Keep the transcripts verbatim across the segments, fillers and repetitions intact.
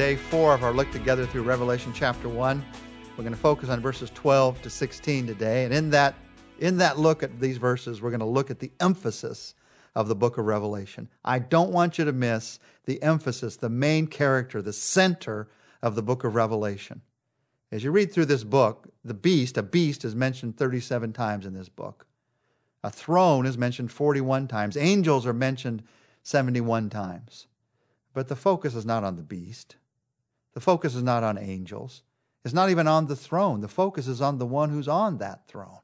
day four of our look together through Revelation chapter one. We're going to focus on verses twelve to sixteen today. And in that, in that look at these verses, we're going to look at the emphasis of the book of Revelation. I don't want you to miss the emphasis, the main character, the center of the book of Revelation. As you read through this book, the beast, a beast is mentioned thirty-seven times in this book. A throne is mentioned forty-one times. Angels are mentioned seventy-one times. But the focus is not on the beast. The focus is not on angels. It's not even on the throne. The focus is on the one who's on that throne.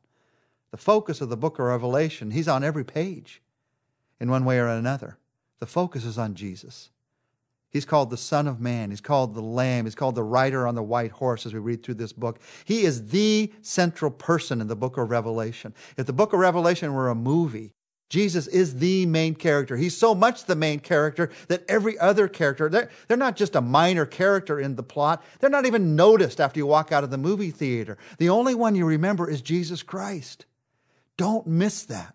The focus of the book of Revelation, he's on every page in one way or another. The focus is on Jesus. He's called the Son of Man. He's called the Lamb. He's called the Rider on the White Horse as we read through this book. He is the central person in the book of Revelation. If the book of Revelation were a movie, Jesus is the main character. He's so much the main character that every other character, they're, they're not just a minor character in the plot. They're not even noticed after you walk out of the movie theater. The only one you remember is Jesus Christ. Don't miss that.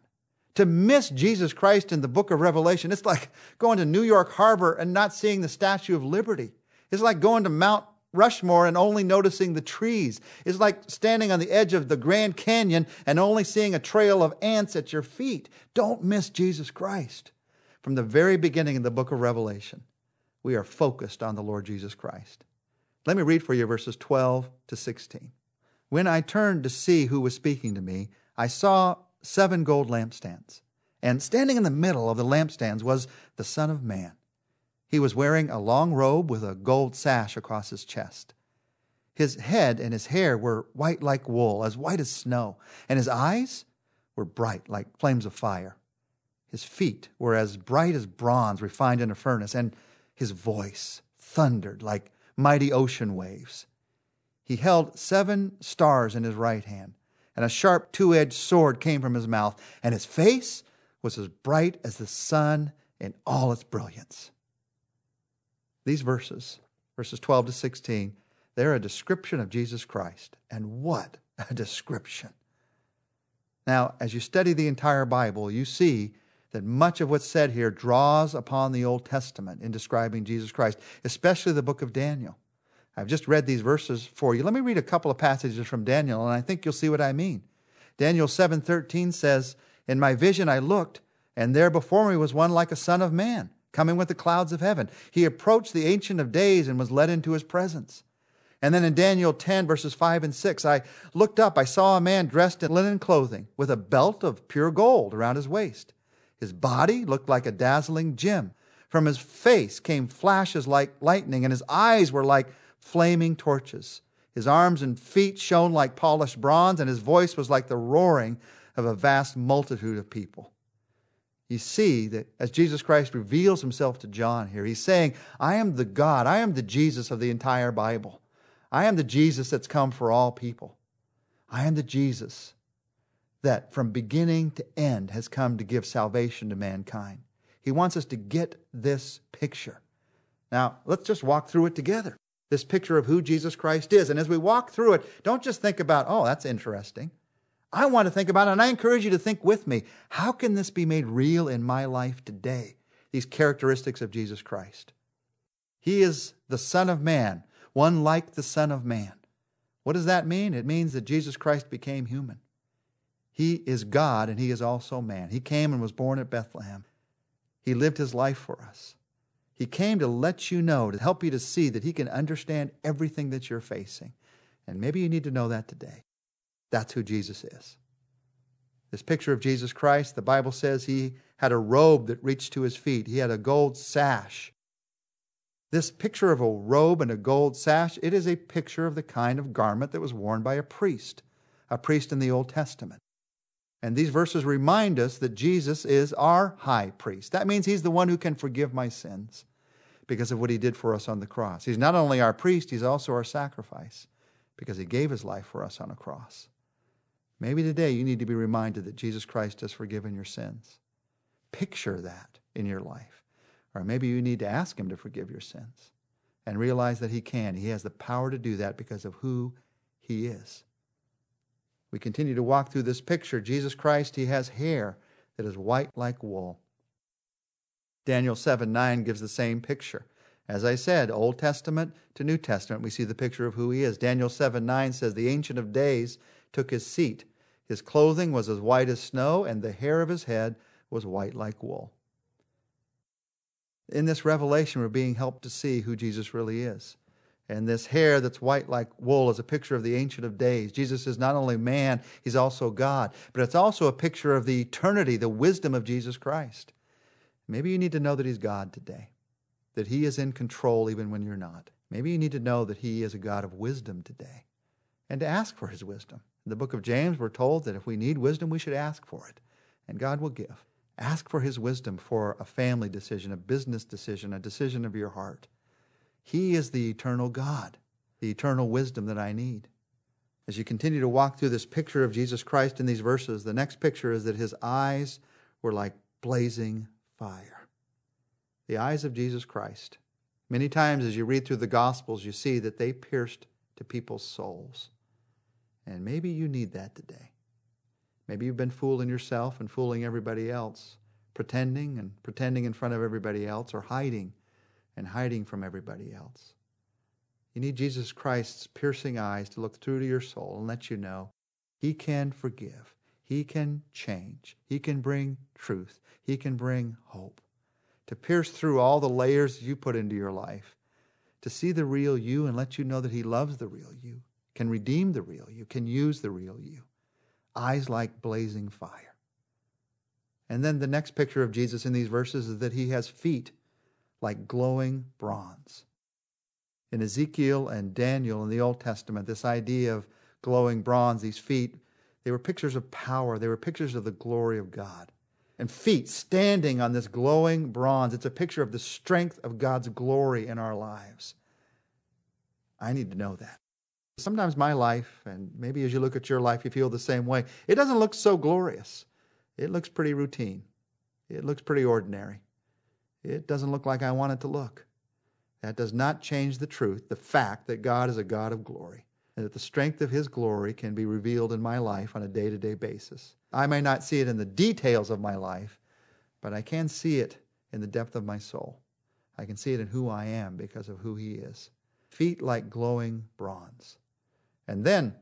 To miss Jesus Christ in the book of Revelation, it's like going to New York Harbor and not seeing the Statue of Liberty. It's like going to Mount Rushmore and only noticing the trees. It's like standing on the edge of the Grand Canyon and only seeing a trail of ants at your feet. Don't miss Jesus Christ. From the very beginning in the book of Revelation, we are focused on the Lord Jesus Christ. Let me read for you verses twelve to sixteen. When I turned to see who was speaking to me, I saw seven gold lampstands, and standing in the middle of the lampstands was the Son of Man. He was wearing a long robe with a gold sash across his chest. His head and his hair were white like wool, as white as snow, and his eyes were bright like flames of fire. His feet were as bright as bronze refined in a furnace, and his voice thundered like mighty ocean waves. He held seven stars in his right hand, and a sharp two-edged sword came from his mouth, and his face was as bright as the sun in all its brilliance. These verses, verses twelve to sixteen, they're a description of Jesus Christ. And what a description. Now, as you study the entire Bible, you see that much of what's said here draws upon the Old Testament in describing Jesus Christ, especially the book of Daniel. I've just read these verses for you. Let me read a couple of passages from Daniel, and I think you'll see what I mean. Daniel seven thirteen says, "In my vision I looked, and there before me was one like a son of man, coming with the clouds of heaven. He approached the Ancient of Days and was led into his presence." And then in Daniel ten, verses five and six, "I looked up, I saw a man dressed in linen clothing, with a belt of pure gold around his waist. His body looked like a dazzling gem. From his face came flashes like lightning, and his eyes were like flaming torches. His arms and feet shone like polished bronze, and his voice was like the roaring of a vast multitude of people." You see that as Jesus Christ reveals himself to John here, he's saying, I am the God, I am the Jesus of the entire Bible. I am the Jesus that's come for all people. I am the Jesus that from beginning to end has come to give salvation to mankind. He wants us to get this picture. Now, let's just walk through it together. This picture of who Jesus Christ is. And as we walk through it, don't just think about, oh, that's interesting. I want to think about it, and I encourage you to think with me. How can this be made real in my life today? These characteristics of Jesus Christ. He is the Son of Man, one like the Son of Man. What does that mean? It means that Jesus Christ became human. He is God, and he is also man. He came and was born at Bethlehem. He lived his life for us. He came to let you know, to help you to see that he can understand everything that you're facing. And maybe you need to know that today. That's who Jesus is. This picture of Jesus Christ, the Bible says he had a robe that reached to his feet. He had a gold sash. This picture of a robe and a gold sash, it is a picture of the kind of garment that was worn by a priest, a priest in the Old Testament. And these verses remind us that Jesus is our high priest. That means he's the one who can forgive my sins, because of what he did for us on the cross. He's not only our priest, he's also our sacrifice, because he gave his life for us on a cross. Maybe today you need to be reminded that Jesus Christ has forgiven your sins. Picture that in your life. Or maybe you need to ask him to forgive your sins and realize that he can. He has the power to do that because of who he is. We continue to walk through this picture. Jesus Christ, he has hair that is white like wool. Daniel seven nine gives the same picture. As I said, Old Testament to New Testament, we see the picture of who he is. Daniel seven nine says, the Ancient of Days took his seat. His clothing was as white as snow, and the hair of his head was white like wool. In this revelation, we're being helped to see who Jesus really is. And this hair that's white like wool is a picture of the Ancient of Days. Jesus is not only man, he's also God. But it's also a picture of the eternity, the wisdom of Jesus Christ. Maybe you need to know that he's God today, that he is in control even when you're not. Maybe you need to know that he is a God of wisdom today and to ask for his wisdom. In the book of James, we're told that if we need wisdom, we should ask for it, and God will give. Ask for his wisdom for a family decision, a business decision, a decision of your heart. He is the eternal God, the eternal wisdom that I need. As you continue to walk through this picture of Jesus Christ in these verses, the next picture is that his eyes were like blazing fire. The eyes of Jesus Christ. Many times as you read through the Gospels, you see that they pierced to people's souls. And maybe you need that today. Maybe you've been fooling yourself and fooling everybody else, pretending and pretending in front of everybody else, or hiding and hiding from everybody else. You need Jesus Christ's piercing eyes to look through to your soul and let you know he can forgive, he can change, he can bring truth, he can bring hope. To pierce through all the layers you put into your life, to see the real you and let you know that he loves the real you, can redeem the real you, can use the real you. Eyes like blazing fire. And then the next picture of Jesus in these verses is that he has feet like glowing bronze. In Ezekiel and Daniel in the Old Testament, this idea of glowing bronze, these feet, they were pictures of power. They were pictures of the glory of God. And feet standing on this glowing bronze, it's a picture of the strength of God's glory in our lives. I need to know that. Sometimes my life, and maybe as you look at your life, you feel the same way. It doesn't look so glorious. It looks pretty routine. It looks pretty ordinary. It doesn't look like I want it to look. That does not change the truth, the fact that God is a God of glory, and that the strength of his glory can be revealed in my life on a day-to-day basis. I may not see it in the details of my life, but I can see it in the depth of my soul. I can see it in who I am because of who he is. Feet like glowing bronze. And then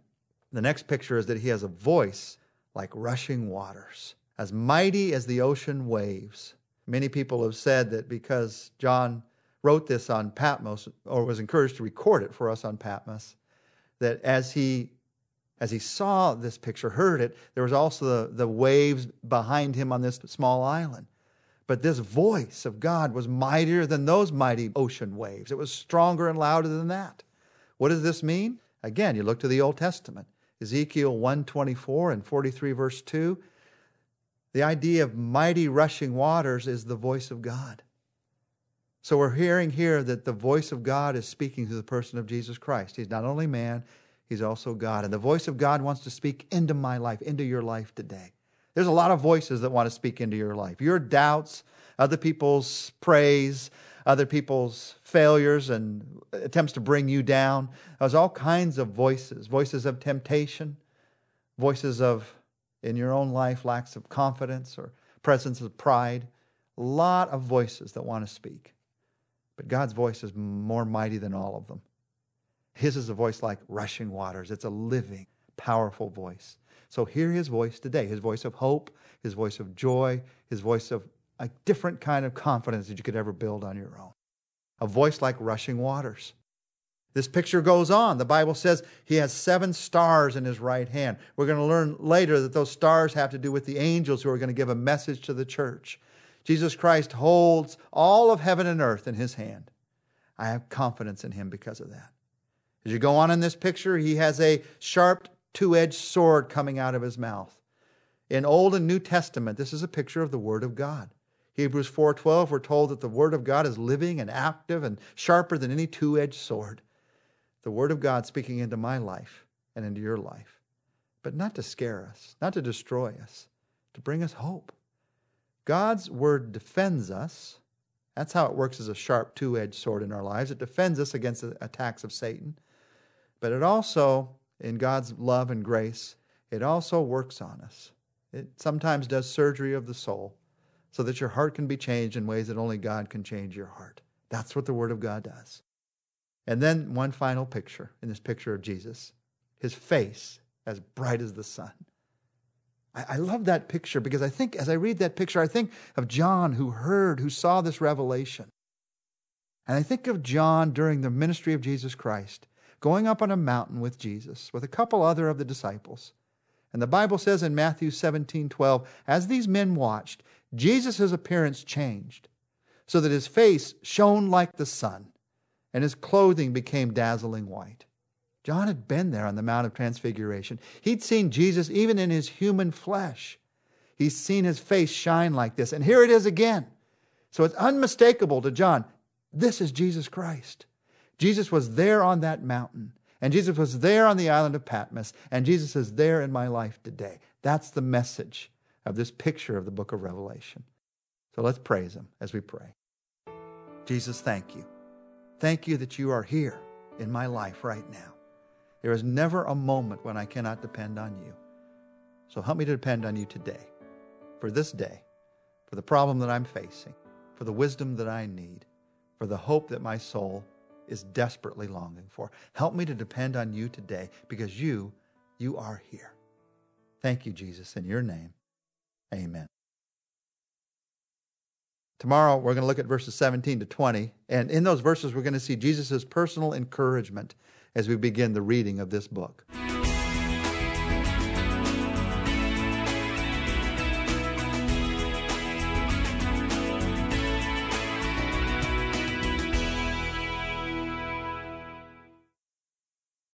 the next picture is that he has a voice like rushing waters, as mighty as the ocean waves. Many people have said that because John wrote this on Patmos, or was encouraged to record it for us on Patmos, that as he as he saw this picture, heard it, there was also the, the waves behind him on this small island. But this voice of God was mightier than those mighty ocean waves. It was stronger and louder than that. What does this mean? Again, you look to the Old Testament, Ezekiel one twenty-four and forty-three verse two. The idea of mighty rushing waters is the voice of God. So we're hearing here that the voice of God is speaking to the person of Jesus Christ. He's not only man, he's also God. And the voice of God wants to speak into my life, into your life today. There's a lot of voices that want to speak into your life. Your doubts, other people's praise, other people's failures and attempts to bring you down. There's all kinds of voices, voices of temptation, voices of, in your own life, lacks of confidence or presence of pride. A lot of voices that want to speak. But God's voice is more mighty than all of them. His is a voice like rushing waters. It's a living, powerful voice. So hear his voice today, his voice of hope, his voice of joy, his voice of a different kind of confidence that you could ever build on your own. A voice like rushing waters. This picture goes on. The Bible says he has seven stars in his right hand. We're going to learn later that those stars have to do with the angels who are going to give a message to the church. Jesus Christ holds all of heaven and earth in his hand. I have confidence in him because of that. As you go on in this picture, he has a sharp two-edged sword coming out of his mouth. In Old and New Testament, this is a picture of the Word of God. Hebrews four twelve, we're told that the Word of God is living and active and sharper than any two-edged sword. The Word of God speaking into my life and into your life, but not to scare us, not to destroy us, to bring us hope. God's Word defends us. That's how it works as a sharp two-edged sword in our lives. It defends us against the attacks of Satan, but it also, in God's love and grace, it also works on us. It sometimes does surgery of the soul so that your heart can be changed in ways that only God can change your heart. That's what the Word of God does. And then one final picture in this picture of Jesus, his face as bright as the sun. I, I love that picture because I think as I read that picture, I think of John who heard, who saw this revelation. And I think of John during the ministry of Jesus Christ, going up on a mountain with Jesus, with a couple other of the disciples. And the Bible says in Matthew seventeen twelve, as these men watched, Jesus' appearance changed, so that his face shone like the sun, and his clothing became dazzling white. John had been there on the Mount of Transfiguration. He'd seen Jesus even in his human flesh. He's seen his face shine like this, and here it is again. So it's unmistakable to John. This is Jesus Christ. Jesus was there on that mountain, and Jesus was there on the island of Patmos, and Jesus is there in my life today. That's the message of this picture of the book of Revelation. So let's praise him as we pray. Jesus, thank you. Thank you that you are here in my life right now. There is never a moment when I cannot depend on you. So help me to depend on you today, for this day, for the problem that I'm facing, for the wisdom that I need, for the hope that my soul is desperately longing for. Help me to depend on you today because you, you are here. Thank you, Jesus, in your name. Amen. Tomorrow, we're going to look at verses seventeen to twenty, and in those verses, we're going to see Jesus' personal encouragement as we begin the reading of this book.